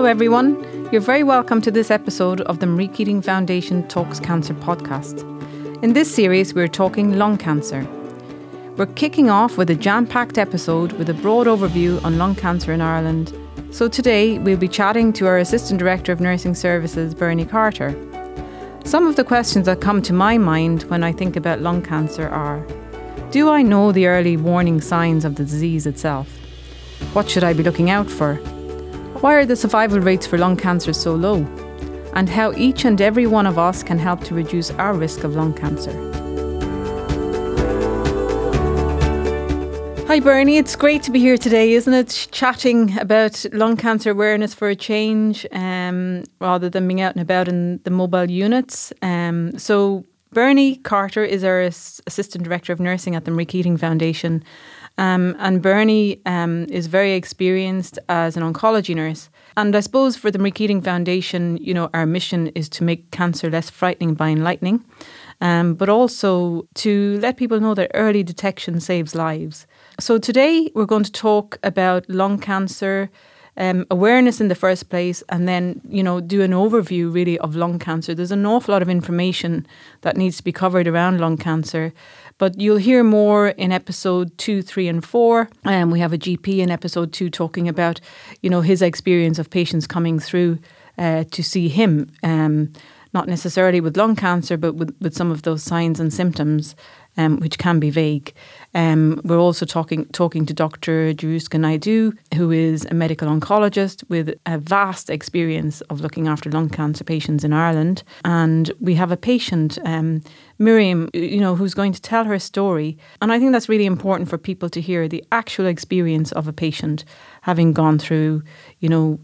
Hello everyone, you're very welcome to this episode of the Marie Keating Foundation Talks Cancer podcast. In this series we're talking lung cancer. We're kicking off with a jam-packed episode with a broad overview on lung cancer in Ireland. So today we'll be chatting to our Assistant Director of Nursing Services, Bernie Carter. Some of the questions that come to my mind when I think about lung cancer are, do I know the early warning signs of the disease itself? What should I be looking out for? Why are the survival rates for lung cancer so low? And how each and every one of us can help to reduce our risk of lung cancer. Hi Bernie, it's great to be here today, isn't it? Chatting about lung cancer awareness for a change rather than being out and about in the mobile units. So Bernie Carter is our Assistant Director of Nursing at the Marie Keating Foundation. And Bernie is very experienced as an oncology nurse. And I suppose for the Marie Keating Foundation, you know, our mission is to make cancer less frightening by enlightening, but also to let people know that early detection saves lives. So today we're going to talk about lung cancer awareness in the first place, and then, you know, do an overview really of lung cancer. There's an awful lot of information that needs to be covered around lung cancer. But you'll hear more in episode 2, 3 and 4. We have a GP in episode 2 talking about, you know, his experience of patients coming through to see him, not necessarily with lung cancer, but with some of those signs and symptoms, which can be vague. We're also talking to Dr. Jarushka Naidoo, who is a medical oncologist with a vast experience of looking after lung cancer patients in Ireland. And we have a patient, Miriam, you know, who's going to tell her story. And I think that's really important for people to hear the actual experience of a patient having gone through, you know,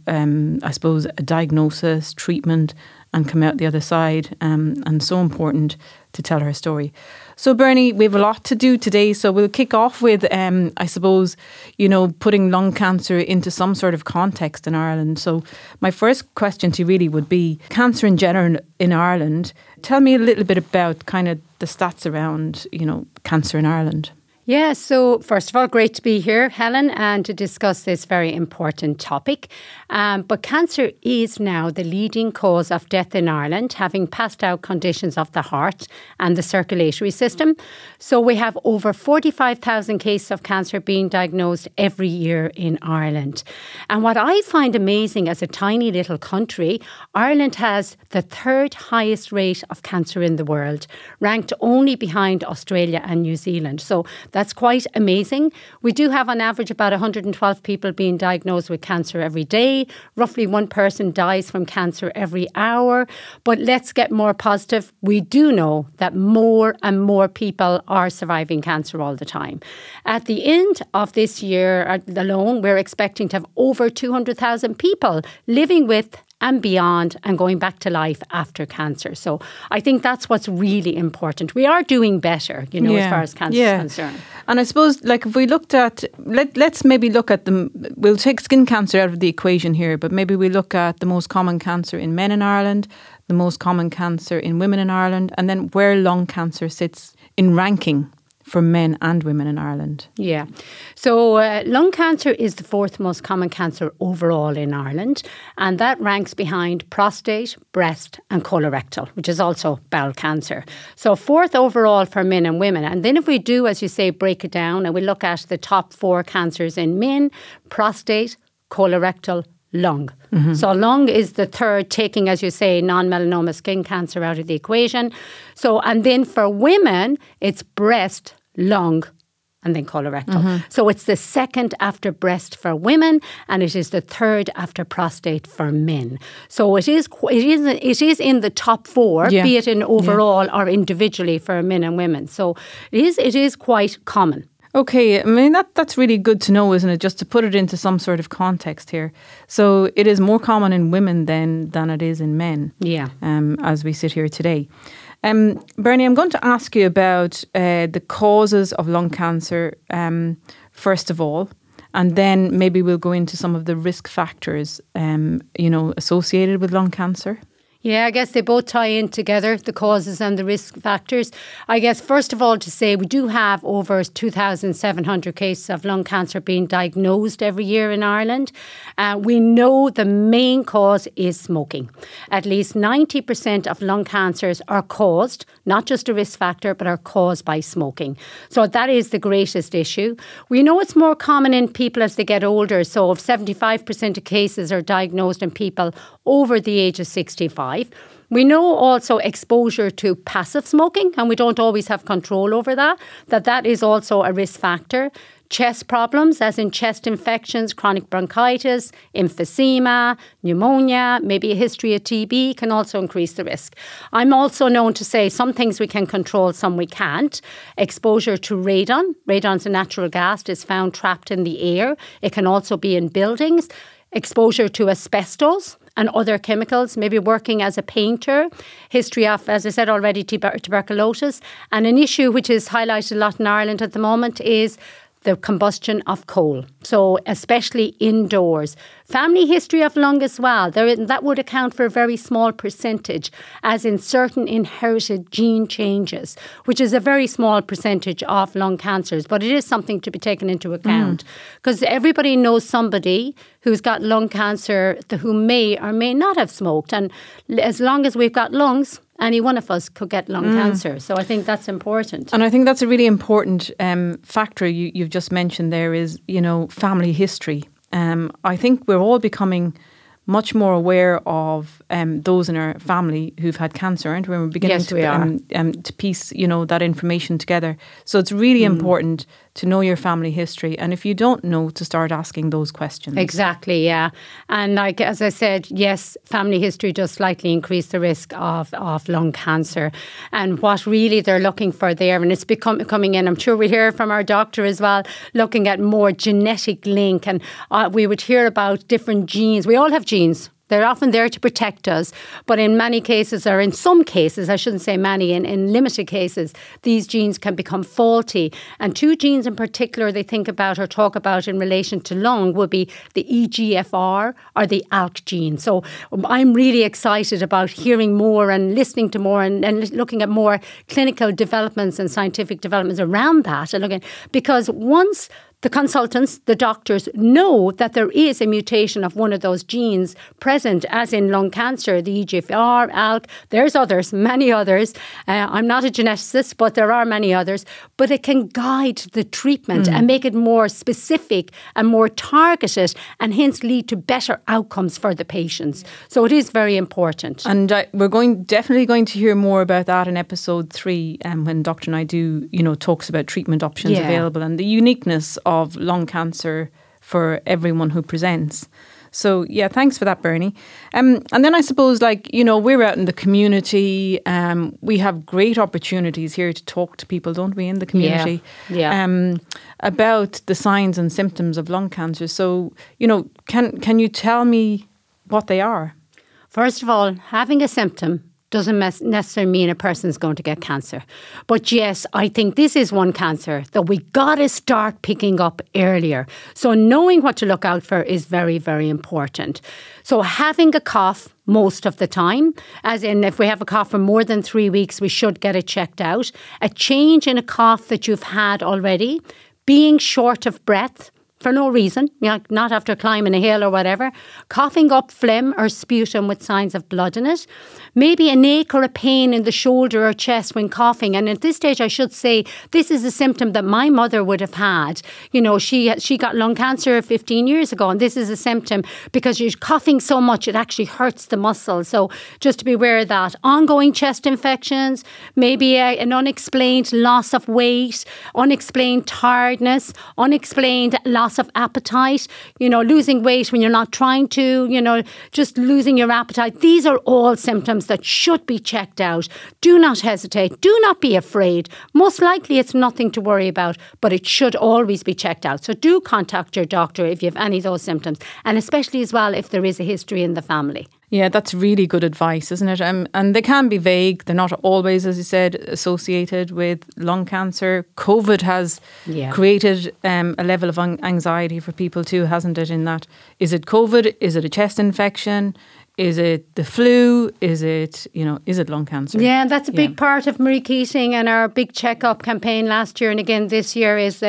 I suppose a diagnosis, treatment, and come out the other side, and so important to tell her story. So Bernie, we have a lot to do today, so we'll kick off with, I suppose, you know, putting lung cancer into some sort of context in Ireland. So my first question to you really would be, cancer in general in Ireland, tell me a little bit about kind of the stats around, you know, cancer in Ireland. Yeah, so first of all, great to be here, Helen, and to discuss this very important topic. But cancer is now the leading cause of death in Ireland, having passed out conditions of the heart and the circulatory system. So we have over 45,000 cases of cancer being diagnosed every year in Ireland. And what I find amazing, as a tiny little country, Ireland has the third highest rate of cancer in the world, ranked only behind Australia and New Zealand. So that's quite amazing. We do have on average about 112 people being diagnosed with cancer every day. Roughly one person dies from cancer every hour. But let's get more positive. We do know that more and more people are surviving cancer all the time. At the end of this year alone, we're expecting to have over 200,000 people living with and beyond and going back to life after cancer. So I think that's what's really important. We are doing better, you know, as far as cancer is concerned. And I suppose, like, if we looked at, let's maybe look at the, we'll take skin cancer out of the equation here, but maybe we look at the most common cancer in men in Ireland, the most common cancer in women in Ireland, and then where lung cancer sits in ranking for men and women in Ireland. Yeah. So lung cancer is the fourth most common cancer overall in Ireland, and that ranks behind prostate, breast and colorectal, which is also bowel cancer. So fourth overall for men and women. And then if we do, as you say, break it down and we look at the top four cancers in men, prostate, colorectal, lung. Mm-hmm. So lung is the third, taking, as you say, non-melanoma skin cancer out of the equation. So, and then for women, it's breast, lung, and then colorectal. Mm-hmm. So it's the second after breast for women, and it is the third after prostate for men. So it is in the top four, be it in overall or individually for men and women. So it is quite common. Okay, I mean, that's really good to know, isn't it? Just to put it into some sort of context here. So it is more common in women than it is in men, as we sit here today. Bernie, I'm going to ask you about the causes of lung cancer, first of all, and then maybe we'll go into some of the risk factors, you know, associated with lung cancer. Yeah, I guess they both tie in together, the causes and the risk factors. I guess, first of all, to say we do have over 2,700 cases of lung cancer being diagnosed every year in Ireland. We know the main cause is smoking. At least 90% of lung cancers are caused, not just a risk factor, but are caused by smoking. So that is the greatest issue. We know it's more common in people as they get older. So if 75% of cases are diagnosed in people over the age of 65, we know also exposure to passive smoking, and we don't always have control over that, that is also a risk factor. Chest problems, as in chest infections, chronic bronchitis, emphysema, pneumonia, maybe a history of TB can also increase the risk. I'm also known to say some things we can control, some we can't. Exposure to radon. Radon's a natural gas that's found trapped in the air. It can also be in buildings. Exposure to asbestos and other chemicals, maybe working as a painter, history of, as I said already, tuberculosis. And an issue which is highlighted a lot in Ireland at the moment is the combustion of coal. So especially indoors. Family history of lung as well. That would account for a very small percentage, as in certain inherited gene changes, which is a very small percentage of lung cancers. But it is something to be taken into account, because everybody knows somebody who's got lung cancer who may or may not have smoked. And as long as we've got lungs, any one of us could get lung cancer. So I think that's important. And I think that's a really important factor you've just mentioned there is, you know, family history. I think we're all becoming much more aware of those in our family who've had cancer, and we're beginning to piece, you know, that information together. So it's really important to know your family history. And if you don't know, to start asking those questions. Exactly, yeah. And like, as I said, yes, family history does slightly increase the risk of lung cancer. And what really they're looking for there, and it's coming in, I'm sure we hear from our doctor as well, looking at more genetic link. And we would hear about different genes. We all have genes. They're often there to protect us, but in many cases, or in some cases, I shouldn't say many, in limited cases, these genes can become faulty. And two genes in particular they think about or talk about in relation to lung would be the EGFR or the ALK gene. So I'm really excited about hearing more and listening to more and looking at more clinical developments and scientific developments around that. And again, because once the consultants, the doctors, know that there is a mutation of one of those genes present, as in lung cancer, the EGFR, ALK. There's others, many others. I'm not a geneticist, but there are many others. But it can guide the treatment and make it more specific and more targeted, and hence lead to better outcomes for the patients. So it is very important. And we're definitely going to hear more about that in episode 3, when Dr. Naidoo, you know, talks about treatment options available and the uniqueness of lung cancer for everyone who presents. So, yeah, thanks for that, Bernie. And then I suppose, like, you know, we're out in the community. We have great opportunities here to talk to people, don't we, in the community? Yeah. About the signs and symptoms of lung cancer. So, you know, can you tell me what they are? First of all, having a symptom doesn't necessarily mean a person's going to get cancer. But yes, I think this is one cancer that we got to start picking up earlier. So knowing what to look out for is very, very important. So having a cough most of the time, as in if we have a cough for more than 3 weeks, we should get it checked out. A change in a cough that you've had already, being short of breath, for no reason, not after climbing a hill or whatever, coughing up phlegm or sputum with signs of blood in it, maybe an ache or a pain in the shoulder or chest when coughing. And at this stage, I should say, this is a symptom that my mother would have had. You know, she got lung cancer 15 years ago, and this is a symptom because you're coughing so much, it actually hurts the muscle. So just to be aware of that. Ongoing chest infections, maybe an unexplained loss of weight, unexplained tiredness, unexplained loss of appetite, you know, losing weight when you're not trying to, you know, just losing your appetite. These are all symptoms that should be checked out. Do not hesitate. Do not be afraid. Most likely it's nothing to worry about, but it should always be checked out. So do contact your doctor if you have any of those symptoms, and especially as well if there is a history in the family. Yeah, that's really good advice, isn't it? And they can be vague. They're not always, as you said, associated with lung cancer. COVID has created a level of anxiety for people too, hasn't it? In that, is it COVID? Is it a chest infection? Is it the flu? Is it, you know, is it lung cancer? Yeah, that's a big part of Marie Keating and our big check-up campaign last year and again this year is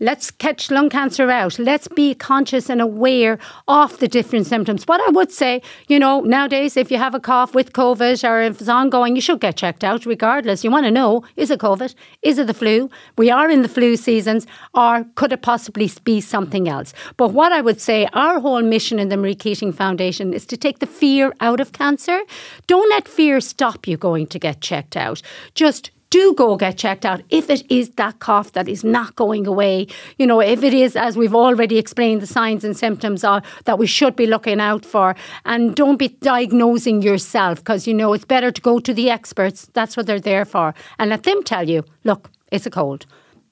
let's catch lung cancer out. Let's be conscious and aware of the different symptoms. What I would say, you know, nowadays if you have a cough with COVID or if it's ongoing, you should get checked out regardless. You want to know, is it COVID? Is it the flu? We are in the flu seasons, or could it possibly be something else? But what I would say, our whole mission in the Marie Keating Foundation is to take the fear out of cancer. Don't let fear stop you going to get checked out. Just do go get checked out if it is that cough that is not going away. You know, if it is, as we've already explained, the signs and symptoms are that we should be looking out for. And don't be diagnosing yourself because, you know, it's better to go to the experts. That's what they're there for. And let them tell you, look, it's a cold.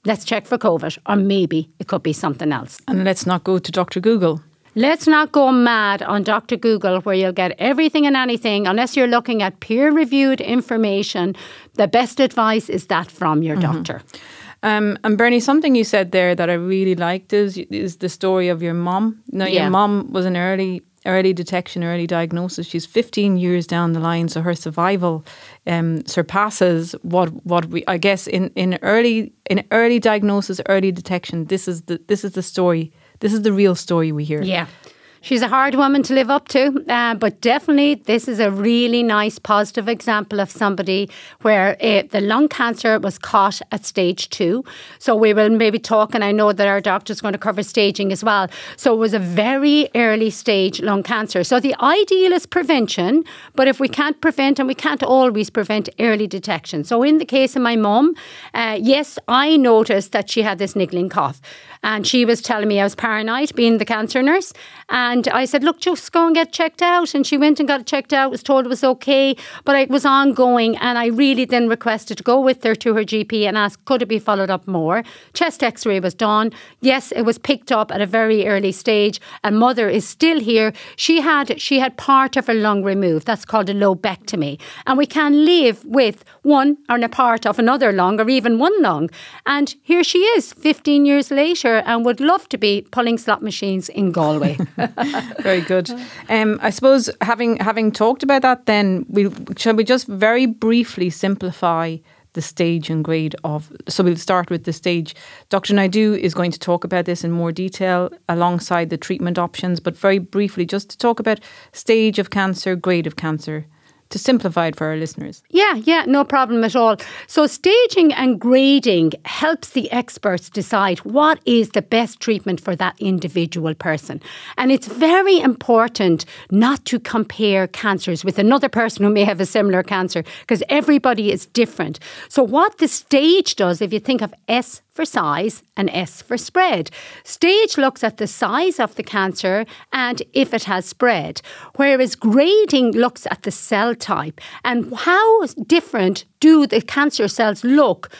Let's check for COVID, or maybe it could be something else. And let's not go to Dr. Google. Let's not go mad on Dr. Google, where you'll get everything and anything. Unless you're looking at peer-reviewed information, the best advice is that from your doctor. And Bernie, something you said there that I really liked is the story of your mom. Now, your mom was an early detection, early diagnosis. She's 15 years down the line, so her survival surpasses what we, I guess, in early diagnosis, early detection. This is the story. This is the real story we hear. Yeah. She's a hard woman to live up to, but definitely this is a really nice positive example of somebody where the lung cancer was caught at stage 2. So we will maybe talk, and I know that our doctor's going to cover staging as well. So it was a very early stage lung cancer. So the ideal is prevention, but if we can't prevent, and we can't always prevent, early detection. So in the case of my mum, yes, I noticed that she had this niggling cough. And she was telling me I was paranoid, being the cancer nurse. And I said, look, just go and get checked out. And she went and got checked out, was told it was okay. But it was ongoing. And I really then requested to go with her to her GP and ask, could it be followed up more? Chest x-ray was done. Yes, it was picked up at a very early stage. And mother is still here. She had part of her lung removed. That's called a lobectomy. And we can live with one or a part of another lung or even one lung. And here she is 15 years later. And would love to be pulling slot machines in Galway. Very good. I suppose having talked about that, then shall we just very briefly simplify the stage and grade of. So we'll start with the stage. Dr. Naidoo is going to talk about this in more detail alongside the treatment options, but very briefly, just to talk about stage of cancer, grade of cancer, to simplify it for our listeners. Yeah, no problem at all. So staging and grading helps the experts decide what is the best treatment for that individual person. And it's very important not to compare cancers with another person who may have a similar cancer, because everybody is different. So what the stage does, if you think of S for size and S for spread. Stage looks at the size of the cancer and if it has spread, whereas grading looks at the cell type and how different do the cancer cells look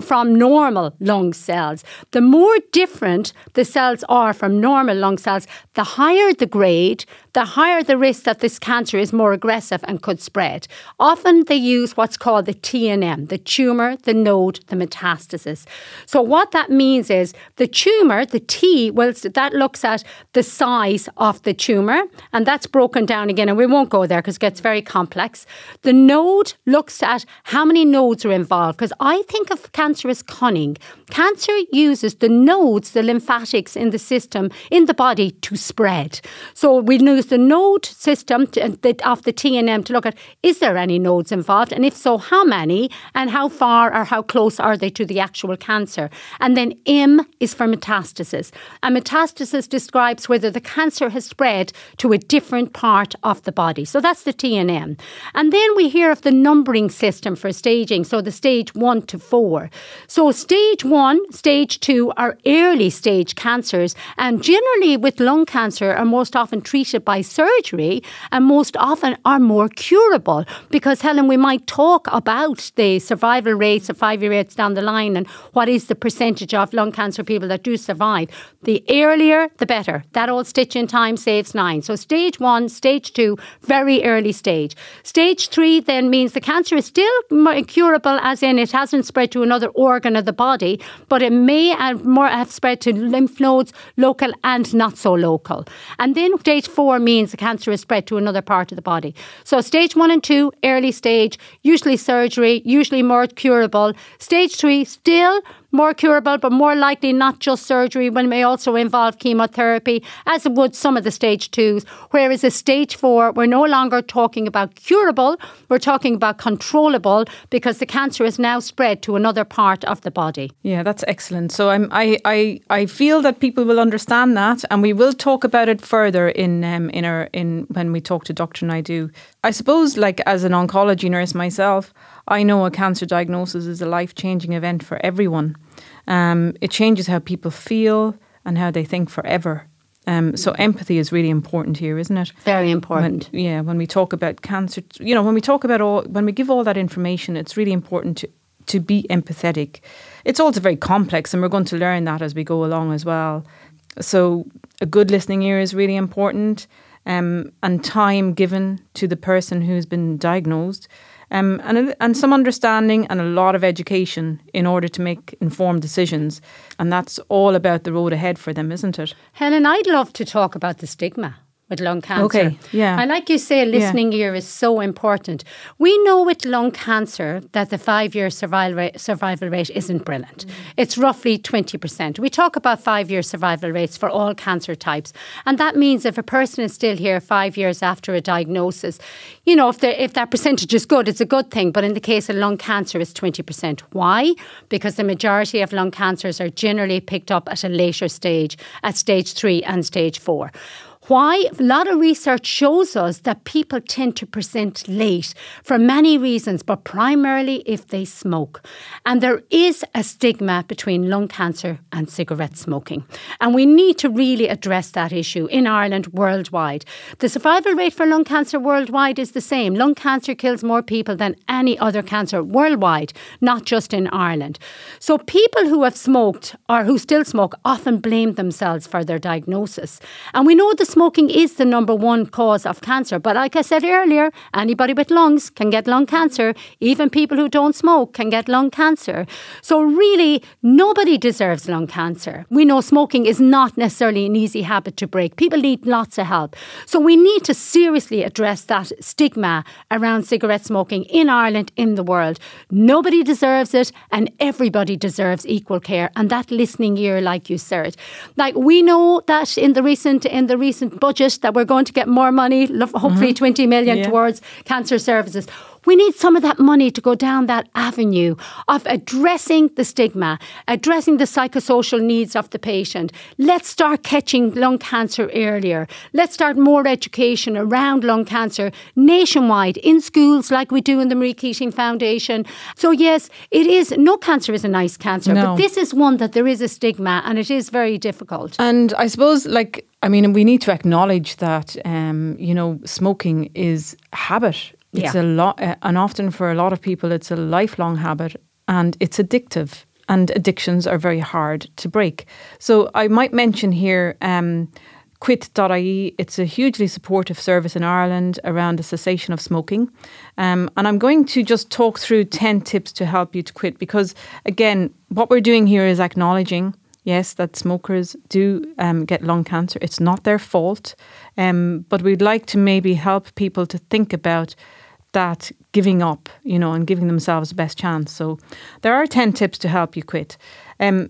from normal lung cells. The more different the cells are from normal lung cells, the higher the grade, the higher the risk that this cancer is more aggressive and could spread. Often they use what's called the TNM, the tumour, the node, the metastasis. So what that means is the tumour, the T, well, that looks at the size of the tumour, and that's broken down again, and we won't go there because it gets very complex. The node looks at how many nodes are involved, because I think of cancer as cunning. Cancer uses the nodes, the lymphatics in the system, in the body to spread. So we use the node system of the TNM to look at, is there any nodes involved? And if so, how many? And how far or how close are they to the actual cancer? And then M is for metastasis. And metastasis describes whether the cancer has spread to a different part of the body. So that's the TNM. And then we hear of the numbering system for staging, so the stage 1 to 4. So stage 1, stage 2 are early stage cancers, and generally with lung cancer are most often treated by surgery and most often are more curable, because Helen, we might talk about the survival rates, survival rates down the line and what is the percentage of lung cancer people that do survive. The earlier, the better. That old stitch in time saves 9. So stage 1, stage 2, very early stage. Stage 3 then means the cancer is still still curable, as in it hasn't spread to another organ of the body, but it may more have spread to lymph nodes, local and not so local. And then stage 4 means the cancer is spread to another part of the body. So stage 1 and 2, early stage, usually surgery, usually more curable. Stage 3, still more curable, but more likely not just surgery, when it may also involve chemotherapy, as it would some of the stage 2s. Whereas a stage 4, we're no longer talking about curable, we're talking about controllable, because the cancer is now spread to another part of the body. Yeah, that's excellent. So I feel that people will understand that, and we will talk about it further in when we talk to Dr. Naidoo. I suppose, like, as an oncology nurse myself, I know a cancer diagnosis is a life-changing event for everyone. It changes how people feel and how they think forever. So empathy is really important here, isn't it? Very important. When we talk about cancer, when we talk about when we give all that information, it's really important to be empathetic. It's also very complex, and we're going to learn that as we go along as well. So a good listening ear is really important, and time given to the person who's been diagnosed. And some understanding and a lot of education in order to make informed decisions. And that's all about the road ahead for them, isn't it? Helen, I'd love to talk about the stigma with lung cancer. Okay, yeah. And like you say, listening ear is so important. We know with lung cancer that the 5-year survival rate isn't brilliant. It's roughly 20%. We talk about 5-year survival rates for all cancer types. And that means if a person is still here 5 years after a diagnosis, if that percentage is good, it's a good thing. But in the case of lung cancer, it's 20%. Why? Because the majority of lung cancers are generally picked up at a later stage, at stage 3 and stage 4. Why? A lot of research shows us that people tend to present late for many reasons, but primarily if they smoke. And there is a stigma between lung cancer and cigarette smoking. And we need to really address that issue in Ireland, worldwide. The survival rate for lung cancer worldwide is the same. Lung cancer kills more people than any other cancer worldwide, not just in Ireland. So people who have smoked or who still smoke often blame themselves for their diagnosis. And we know the smoking is the number one cause of cancer. But like I said earlier, anybody with lungs can get lung cancer. Even people who don't smoke can get lung cancer. So really, nobody deserves lung cancer. We know smoking is not necessarily an easy habit to break. People need lots of help. So we need to seriously address that stigma around cigarette smoking in Ireland, in the world. Nobody deserves it, and everybody deserves equal care. And that listening ear, like you said. Like, we know that in the recent budget that we're going to get more money, hopefully 20 million towards cancer services. We need some of that money to go down that avenue of addressing the stigma, addressing the psychosocial needs of the patient. Let's start catching lung cancer earlier. Let's start more education around lung cancer nationwide, in schools like we do in the Marie Keating Foundation. So yes, no cancer is a nice cancer, but this is one that there is a stigma, and it is very difficult. And I suppose, we need to acknowledge that, smoking is habit. It's a lot, and often for a lot of people, it's a lifelong habit, and it's addictive, and addictions are very hard to break. So I might mention here, quit.ie. It's a hugely supportive service in Ireland around the cessation of smoking. And I'm going to just talk through 10 tips to help you to quit, because again, what we're doing here is acknowledging, yes, that smokers do get lung cancer. It's not their fault. But we'd like to maybe help people to think about that giving up, and giving themselves the best chance. So there are 10 tips to help you quit.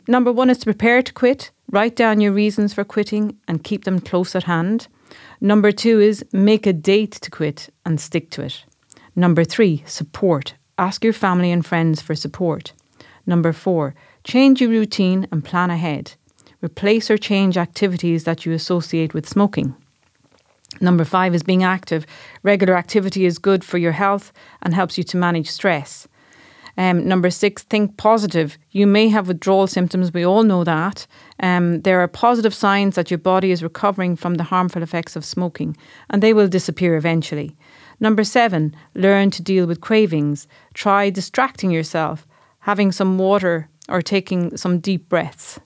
Number 1 is to prepare to quit. Write down your reasons for quitting and keep them close at hand. Number 2 is make a date to quit and stick to it. Number 3, support. Ask your family and friends for support. Number 4, change your routine and plan ahead. Replace or change activities that you associate with smoking. Number 5 is being active. Regular activity is good for your health and helps you to manage stress. Number 6, think positive. You may have withdrawal symptoms. We all know that. There are positive signs that your body is recovering from the harmful effects of smoking, and they will disappear eventually. Number 7, learn to deal with cravings. Try distracting yourself, having some water or taking some deep breaths.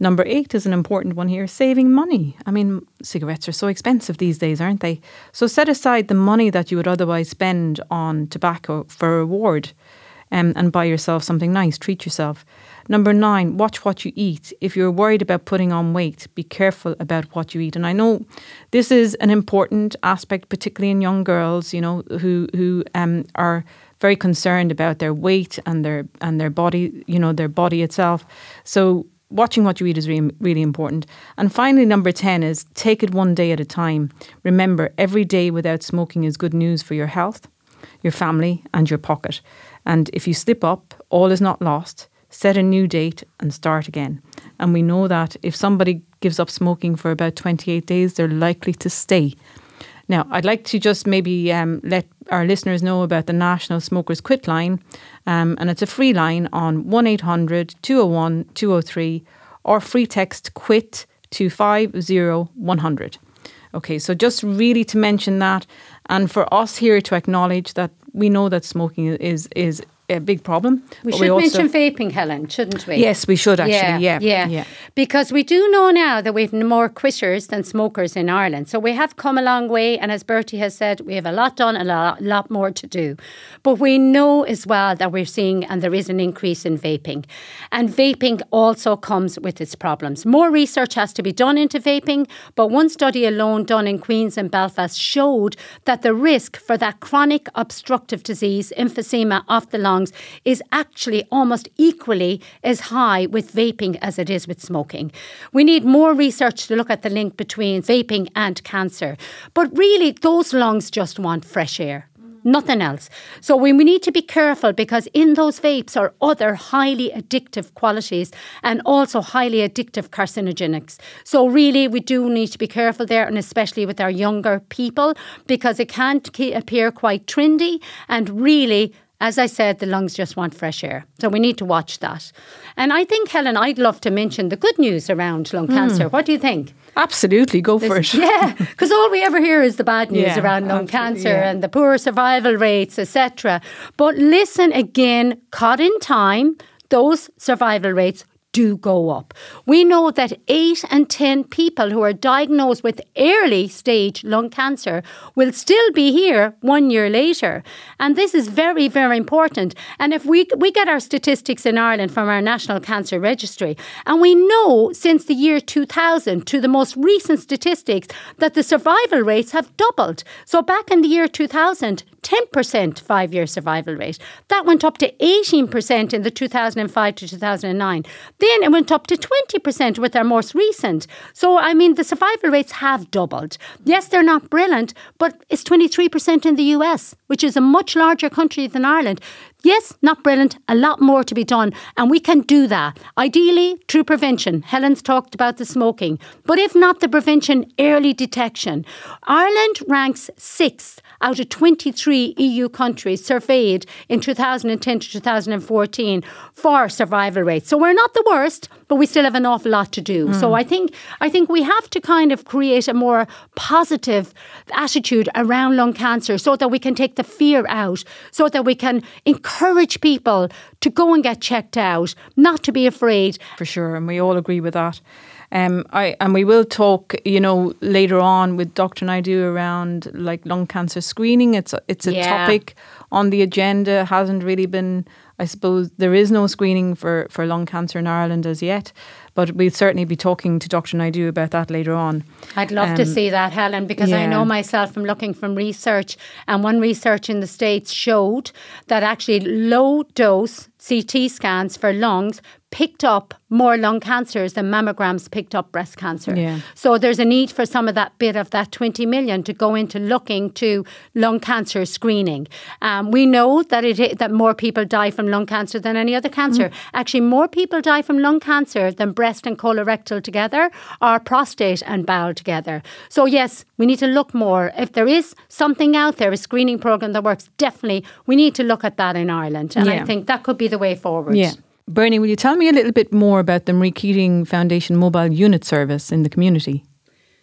Number 8 is an important one here, saving money. I mean, cigarettes are so expensive these days, aren't they? So set aside the money that you would otherwise spend on tobacco for reward, and buy yourself something nice, treat yourself. Number 9, watch what you eat. If you're worried about putting on weight, be careful about what you eat. And I know this is an important aspect, particularly in young girls, you know, who are very concerned about their weight and their body, you know, their body itself. So watching what you eat is really, really important. And finally, number 10 is take it one day at a time. Remember, every day without smoking is good news for your health, your family, and your pocket. And if you slip up, all is not lost. Set a new date and start again. And we know that if somebody gives up smoking for about 28 days, they're likely to stay. Now, I'd like to just maybe let our listeners know about the National Smokers Quit Line. And it's a free line on 1-800-201-203 or free text QUIT to 50100. Okay, so just really to mention that, and for us here to acknowledge that we know that smoking is a big problem. We should mention vaping, Helen, shouldn't we? Yes, we should actually, yeah. Because we do know now that we have more quitters than smokers in Ireland. So we have come a long way, and as Bertie has said, we have a lot done, a lot more to do. But we know as well that we're seeing, and there is an increase in vaping. And vaping also comes with its problems. More research has to be done into vaping, but one study alone done in Queen's and Belfast showed that the risk for that chronic obstructive disease, emphysema of the lungs, is actually almost equally as high with vaping as it is with smoking. We need more research to look at the link between vaping and cancer. But really, those lungs just want fresh air. Nothing else. So we need to be careful, because in those vapes are other highly addictive qualities and also highly addictive carcinogenics. So really we do need to be careful there, and especially with our younger people, because it can appear quite trendy, and really, as I said, the lungs just want fresh air. So we need to watch that. And I think, Helen, I'd love to mention the good news around lung cancer. What do you think? Absolutely, go for it. Yeah, because all we ever hear is the bad news around lung cancer and the poor survival rates, etc. But listen again, caught in time, those survival rates do go up. We know that 8 and 10 people who are diagnosed with early stage lung cancer will still be here 1 year later. And this is very, very important. And if we get our statistics in Ireland from our National Cancer Registry, and we know since the year 2000 to the most recent statistics that the survival rates have doubled. So back in the year 2000, 10% 5-year survival rate. That went up to 18% in the 2005 to 2009. Then it went up to 20% with our most recent. So, I mean, the survival rates have doubled. Yes, they're not brilliant, but it's 23% in the US, which is a much larger country than Ireland. Yes, not brilliant, a lot more to be done, and we can do that. Ideally, through prevention. Helen's talked about the smoking. But if not the prevention, early detection. Ireland ranks 6th out of 23 EU countries surveyed in 2010 to 2014 for survival rates. So we're not the worst, but we still have an awful lot to do. So I think we have to kind of create a more positive attitude around lung cancer, so that we can take the fear out, so that we can encourage people to go and get checked out, not to be afraid. For sure, and we all agree with that. We will talk, you know, later on with Dr. Naidoo around like lung cancer screening. It's a topic on the agenda. Hasn't really been, I suppose, there is no screening for lung cancer in Ireland as yet. But we'll certainly be talking to Dr. Naidoo about that later on. I'd love to see that, Helen, because I know myself from looking from research, and one research in the States showed that actually low dose CT scans for lungs picked up more lung cancers than mammograms picked up breast cancer. Yeah. So there's a need for some of that bit of that 20 million to go into looking to lung cancer screening. We know that that more people die from lung cancer than any other cancer. Actually, more people die from lung cancer than breast and colorectal together, or prostate and bowel together. So yes, we need to look more. If there is something out there, a screening program that works, definitely we need to look at that in Ireland. And I think that could be the way forward. Yeah. Bernie, will you tell me a little bit more about the Marie Keating Foundation mobile unit service in the community?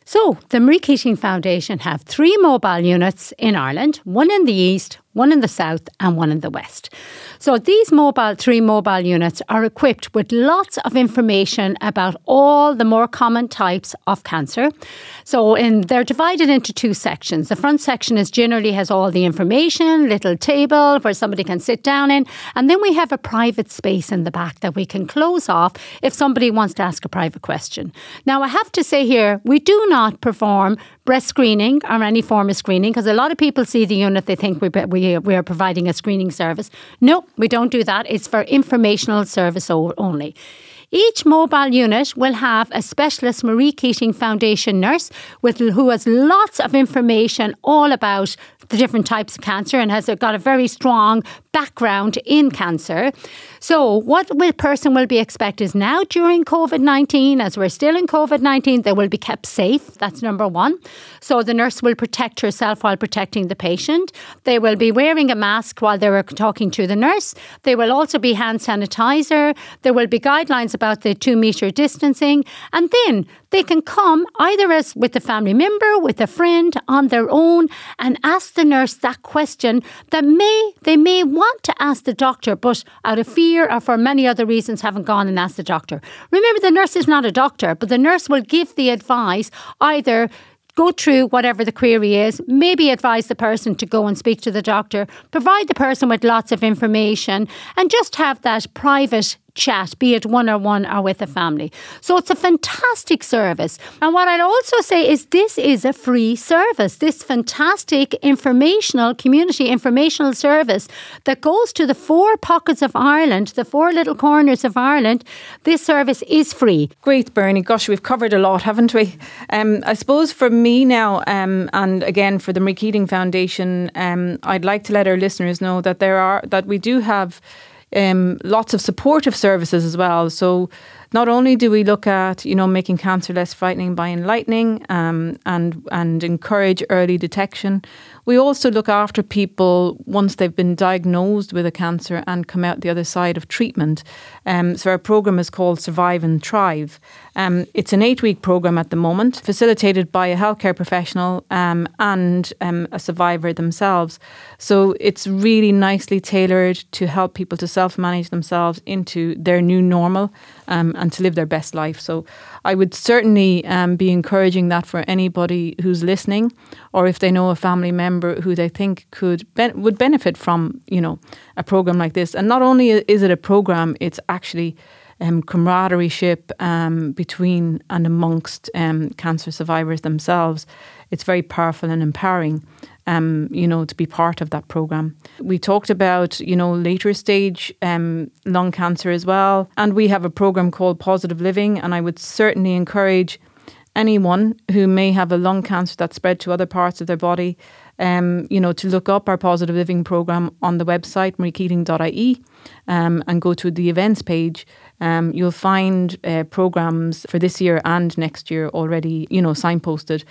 So, the Marie Keating Foundation have 3 mobile units in Ireland, one in the east, one in the south and one in the west. So these three mobile units are equipped with lots of information about all the more common types of cancer. So they're divided into two sections. The front section is generally has all the information, little table where somebody can sit down in, and then we have a private space in the back that we can close off if somebody wants to ask a private question. Now, I have to say here, we do not perform breast screening or any form of screening, because a lot of people see the unit, they think we are providing a screening service. No, we don't do that. It's for informational service only. Each mobile unit will have a specialist Marie Keating Foundation nurse who has lots of information all about the different types of cancer and has got a very strong background in cancer. So what a person will be expected is now during COVID-19, as we're still in COVID-19, they will be kept safe. That's number one. So the nurse will protect herself while protecting the patient. They will be wearing a mask while they were talking to the nurse. They will also be hand sanitizer. There will be guidelines about the 2-meter distancing. And then they can come either as with a family member, with a friend, on their own, and ask the nurse that question that they may want to ask the doctor, but out of fear or for many other reasons haven't gone and asked the doctor. Remember, the nurse is not a doctor, but the nurse will give the advice, either go through whatever the query is, maybe advise the person to go and speak to the doctor, provide the person with lots of information, and just have that private chat, be it one-on-one or with a family. So it's a fantastic service. And what I'd also say is this is a free service, this fantastic informational, community informational service that goes to the four pockets of Ireland, the four little corners of Ireland. This service is free. Great, Bernie. Gosh, we've covered a lot, haven't we? I suppose for me now, and again for the Marie Keating Foundation, I'd like to let our listeners know that we do have lots of supportive services as well. So not only do we look at, making cancer less frightening by enlightening and encourage early detection, we also look after people once they've been diagnosed with a cancer and come out the other side of treatment. So our programme is called Survive and Thrive. It's an 8-week programme at the moment, facilitated by a healthcare professional and a survivor themselves. So it's really nicely tailored to help people to self-manage themselves into their new normal and to live their best life. So I would certainly be encouraging that for anybody who's listening, or if they know a family member who they think would benefit from, a program like this. And not only is it a program, it's actually camaraderie-ship between and amongst cancer survivors themselves. It's very powerful and empowering, to be part of that program. We talked about, later stage lung cancer as well. And we have a program called Positive Living. And I would certainly encourage anyone who may have a lung cancer that's spread to other parts of their body, to look up our Positive Living program on the website, mariekeating.ie, and go to the events page. You'll find programs for this year and next year already, signposted.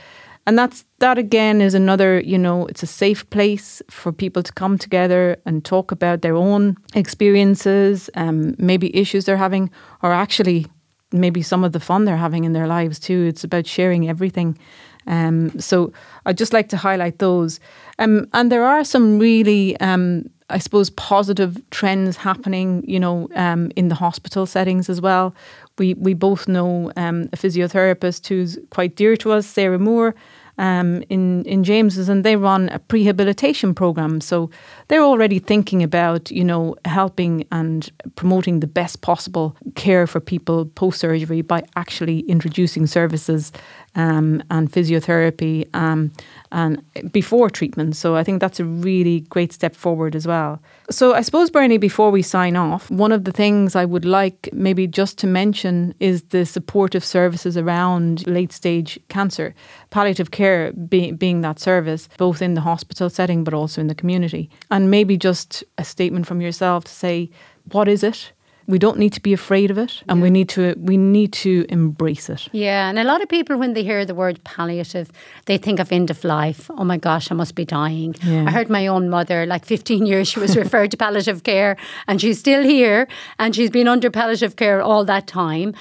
And that again is another, it's a safe place for people to come together and talk about their own experiences, maybe issues they're having, or actually maybe some of the fun they're having in their lives too. It's about sharing everything. So I'd just like to highlight those. And there are some really, I suppose, positive trends happening, in the hospital settings as well. We both know a physiotherapist who's quite dear to us, Sarah Moore, in James's, and they run a prehabilitation program. So they're already thinking about, helping and promoting the best possible care for people post-surgery by actually introducing services and physiotherapy and before treatment. So I think that's a really great step forward as well. So I suppose, Bernie, before we sign off, one of the things I would like maybe just to mention is the supportive services around late stage cancer, palliative care being that service, both in the hospital setting but also in the community. And maybe just a statement from yourself to say, what is it? We don't need to be afraid of it, and we need to embrace it. Yeah, and a lot of people, when they hear the word palliative, they think of end of life. Oh my gosh, I must be dying. Yeah. I heard my own mother, like 15 years, she was referred to palliative care, and she's still here, and she's been under palliative care all that time.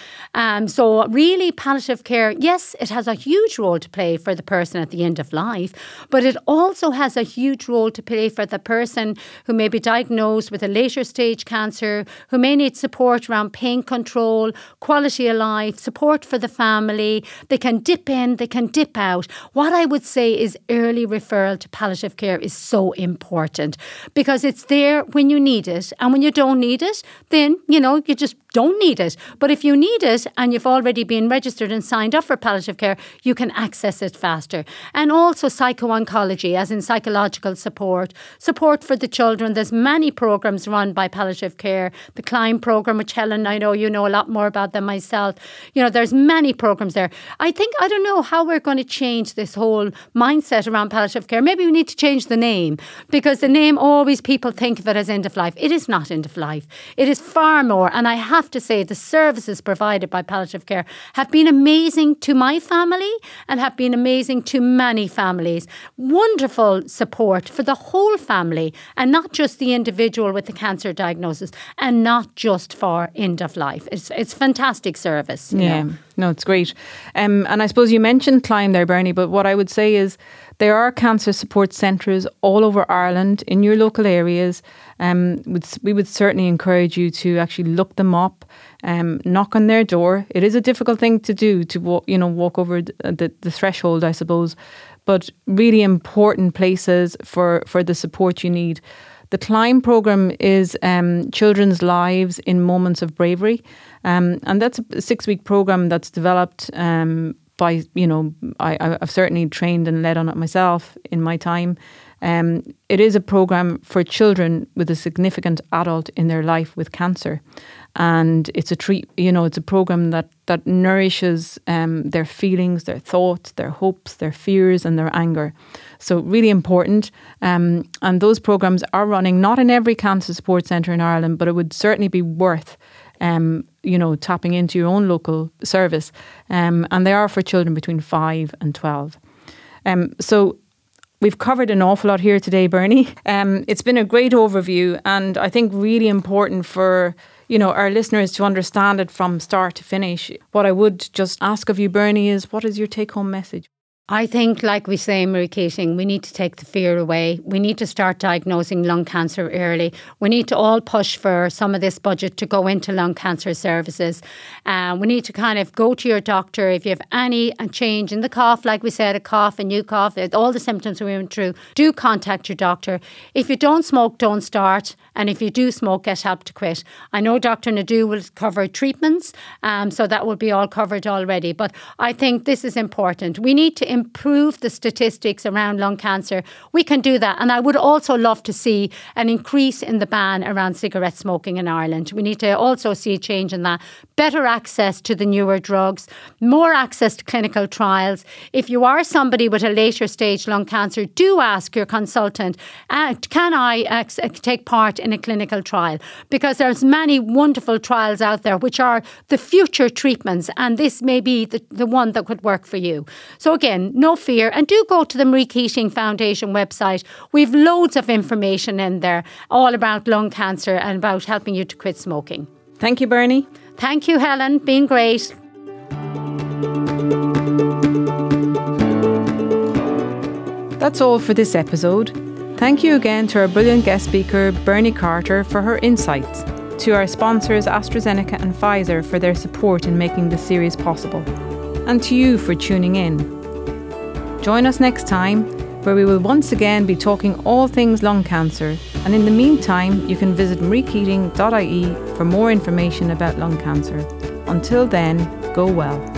So really, palliative care, yes, it has a huge role to play for the person at the end of life, but it also has a huge role to play for the person who may be diagnosed with a later stage cancer, who may need support around pain control, quality of life, support for the family. They can dip in, they can dip out. What I would say is early referral to palliative care is so important, because it's there when you need it, and when you don't need it, then, you know, you just don't need it. But if you need it and you've already been registered and signed up for palliative care, you can access it faster. And also psycho-oncology, as in psychological support, support for the children. There's many programs run by palliative care, the CLIMB program, which Helen, I know you know a lot more about than myself. You know, there's many programs there. I don't know how we're going to change this whole mindset around palliative care. Maybe we need to change the name, because the name, always people think of it as end of life. It is not end of life. It is far more. And I have to say, the services provided by palliative care have been amazing to my family and have been amazing to many families. Wonderful support for the whole family, and not just the individual with the cancer diagnosis, and not just for end of life. It's fantastic service. Yeah, no, it's great. And I suppose you mentioned CLIMB there, Bernie, but what I would say is there are cancer support centres all over Ireland in your local areas. We would certainly encourage you to actually look them up, knock on their door. It is a difficult thing to do, to walk over the threshold, I suppose, but really important places for the support you need. The CLIMB programme is Children's Lives in Moments of Bravery, and that's a 6-week programme that's developed by, I've certainly trained and led on it myself in my time. It is a programme for children with a significant adult in their life with cancer. And it's a programme that nourishes their feelings, their thoughts, their hopes, their fears and their anger. So really important. And those programmes are running not in every cancer support centre in Ireland, but it would certainly be worth tapping into your own local service. And they are for children between 5 and 12. So we've covered an awful lot here today, Bernie. It's been a great overview, and I think really important for our listeners to understand it from start to finish. What I would just ask of you, Bernie, is what is your take-home message? I think, like we say, Marie Keating, we need to take the fear away. We need to start diagnosing lung cancer early. We need to all push for some of this budget to go into lung cancer services. We need to kind of go to your doctor if you have any change in the cough, like we said, a cough, a new cough, all the symptoms we went through. Do contact your doctor. If you don't smoke, don't start. And if you do smoke, get help to quit. I know Dr. Naidoo will cover treatments, so that will be all covered already. But I think this is important. We need to improve the statistics around lung cancer. We can do that. And I would also love to see an increase in the ban around cigarette smoking in Ireland. We need to also see a change in that. Better access to the newer drugs, more access to clinical trials. If you are somebody with a later stage lung cancer, do ask your consultant, can I take part in a clinical trial? Because there's many wonderful trials out there which are the future treatments, and this may be the one that could work for you. So again, no fear, and do go to the Marie Keating Foundation website. We've loads of information in there all about lung cancer and about helping you to quit smoking. Thank you, Bernie. Thank you, Helen. Been great. That's all for this episode. Thank you again to our brilliant guest speaker, Bernie Carter, for her insights, to our sponsors AstraZeneca and Pfizer for their support in making this series possible, and to you for tuning in. Join us next time, where we will once again be talking all things lung cancer, and in the meantime, you can visit mariekeating.ie for more information about lung cancer. Until then, go well.